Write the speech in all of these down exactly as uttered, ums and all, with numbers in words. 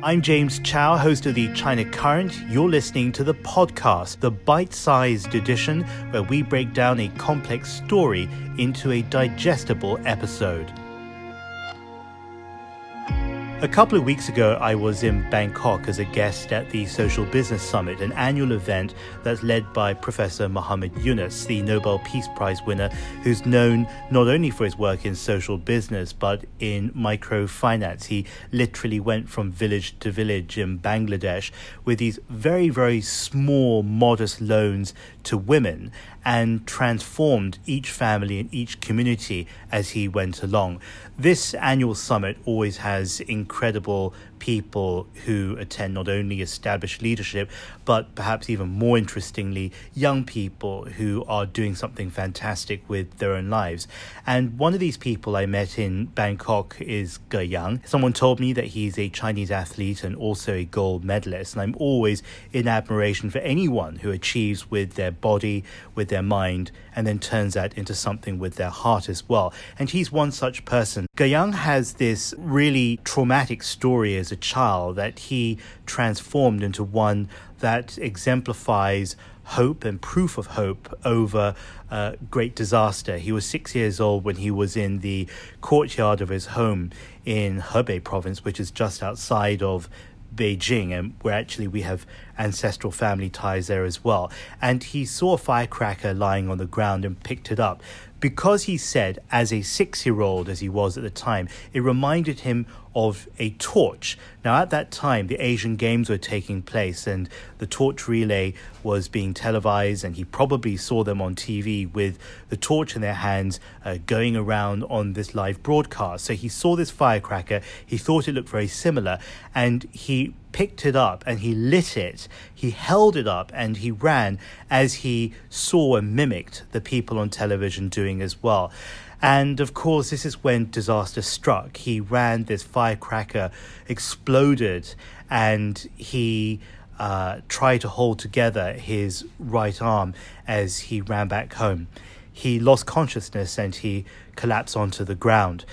I'm James Chau, host of The China Current. You're listening to the podcast, the bite-sized edition, where we break down a complex story into a digestible episode. A couple of weeks ago, I was in Bangkok as a guest at the Social Business Summit, an annual event that's led by Professor Muhammad Yunus, the Nobel Peace Prize winner, who's known not only for his work in social business, but in microfinance. He literally went from village to village in Bangladesh with these very, very small, modest loans to women and transformed each family and each community as he went along. This annual summit always has incredible people who attend, not only established leadership, but perhaps even more interestingly, young people who are doing something fantastic with their own lives. And one of these people I met in Bangkok is Ge Yang. Someone told me that he's a Chinese athlete and also a gold medalist. And I'm always in admiration for anyone who achieves with their body, with their mind, and then turns that into something with their heart as well. And he's one such person. Ge Yang has this really traumatic story as a child that he transformed into one that exemplifies hope and proof of hope over uh, great disaster. He was six years old when he was in the courtyard of his home in Hebei province, which is just outside of Beijing, and where actually we have ancestral family ties there as well. And he saw a firecracker lying on the ground and picked it up. Because he said, as a six-year-old, as he was at the time, it reminded him of a torch. Now, at that time, the Asian Games were taking place and the torch relay was being televised, and he probably saw them on T V with the torch in their hands uh, going around on this live broadcast. So he saw this firecracker, he thought it looked very similar, and he picked it up and he lit it, he held it up and he ran as he saw and mimicked the people on television doing as well. And of course, this is when disaster struck. He ran, this firecracker exploded, and he uh, tried to hold together his right arm as he ran back home. He lost consciousness and he collapsed onto the ground.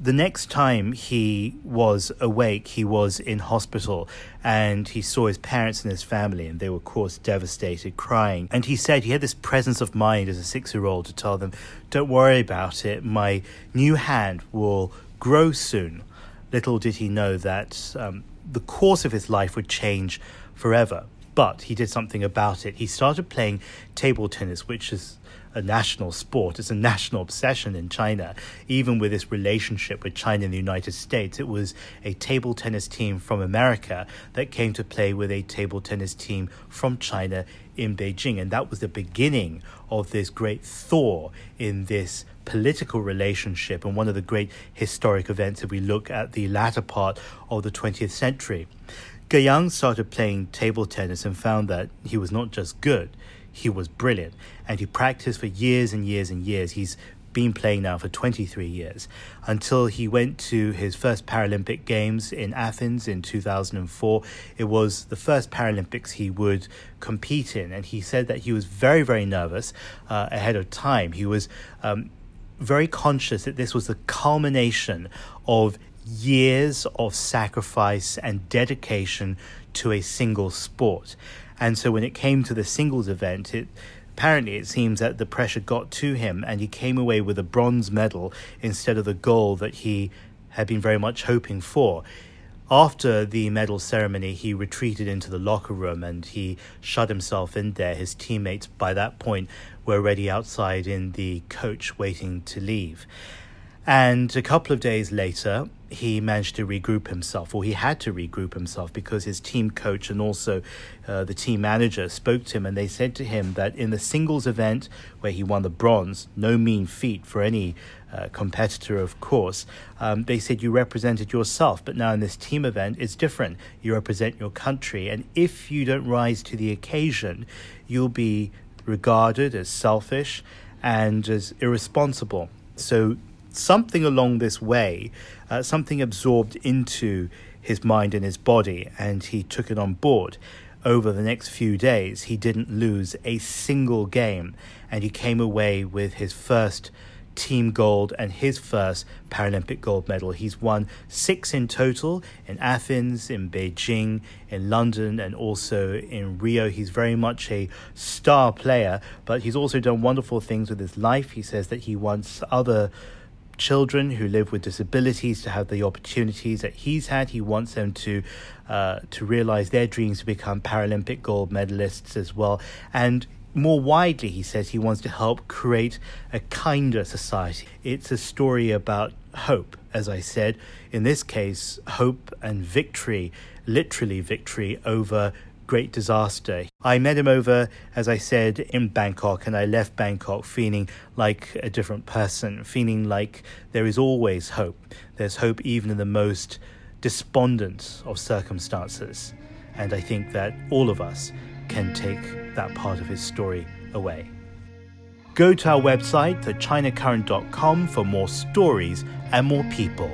The next time he was awake, he was in hospital, and he saw his parents and his family, and they were, of course, devastated, crying. And he said he had this presence of mind as a six-year-old to tell them, "Don't worry about it, my new hand will grow soon." Little did he know that um, the course of his life would change forever. But he did something about it. He started playing table tennis, which is a national sport. It's a national obsession in China. Even with this relationship with China and the United States, it was a table tennis team from America that came to play with a table tennis team from China in Beijing. And that was the beginning of this great thaw in this political relationship and one of the great historic events if we look at the latter part of the twentieth century. Ge Yang started playing table tennis and found that he was not just good, he was brilliant, and he practiced for years and years and years. He's been playing now for twenty-three years, until he went to his first Paralympic Games in Athens in two thousand four. It was the first Paralympics he would compete in, and he said that he was very, very nervous uh, ahead of time. He was um, very conscious that this was the culmination of years of sacrifice and dedication to a single sport. And so when it came to the singles event, it apparently it seems that the pressure got to him, and he came away with a bronze medal instead of the gold that he had been very much hoping for. After the medal ceremony, he retreated into the locker room and he shut himself in there. His teammates by that point were already outside in the coach waiting to leave. And a couple of days later, he managed to regroup himself, or he had to regroup himself, because his team coach and also uh, the team manager spoke to him, and they said to him that in the singles event where he won the bronze, no mean feat for any uh, competitor, of course, um, they said you represented yourself, but now in this team event, it's different. You represent your country, and if you don't rise to the occasion, you'll be regarded as selfish and as irresponsible. So something along this way, uh, something absorbed into his mind and his body, and he took it on board. Over the next few days, he didn't lose a single game, and he came away with his first team gold and his first Paralympic gold medal. He's won six in total, in Athens, in Beijing, in London, and also in Rio. He's very much a star player, but he's also done wonderful things with his life. He says that he wants other children who live with disabilities to have the opportunities that he's had. He wants them to uh, to realize their dreams to become Paralympic gold medalists as well. And more widely, he says he wants to help create a kinder society. It's a story about hope, as I said. In this case, hope and victory, literally victory over great disaster. I met him over, as I said, in Bangkok, and I left Bangkok feeling like a different person, feeling like there is always hope. There's hope even in the most despondent of circumstances. And I think that all of us can take that part of his story away. Go to our website, the china current dot com, for more stories and more people.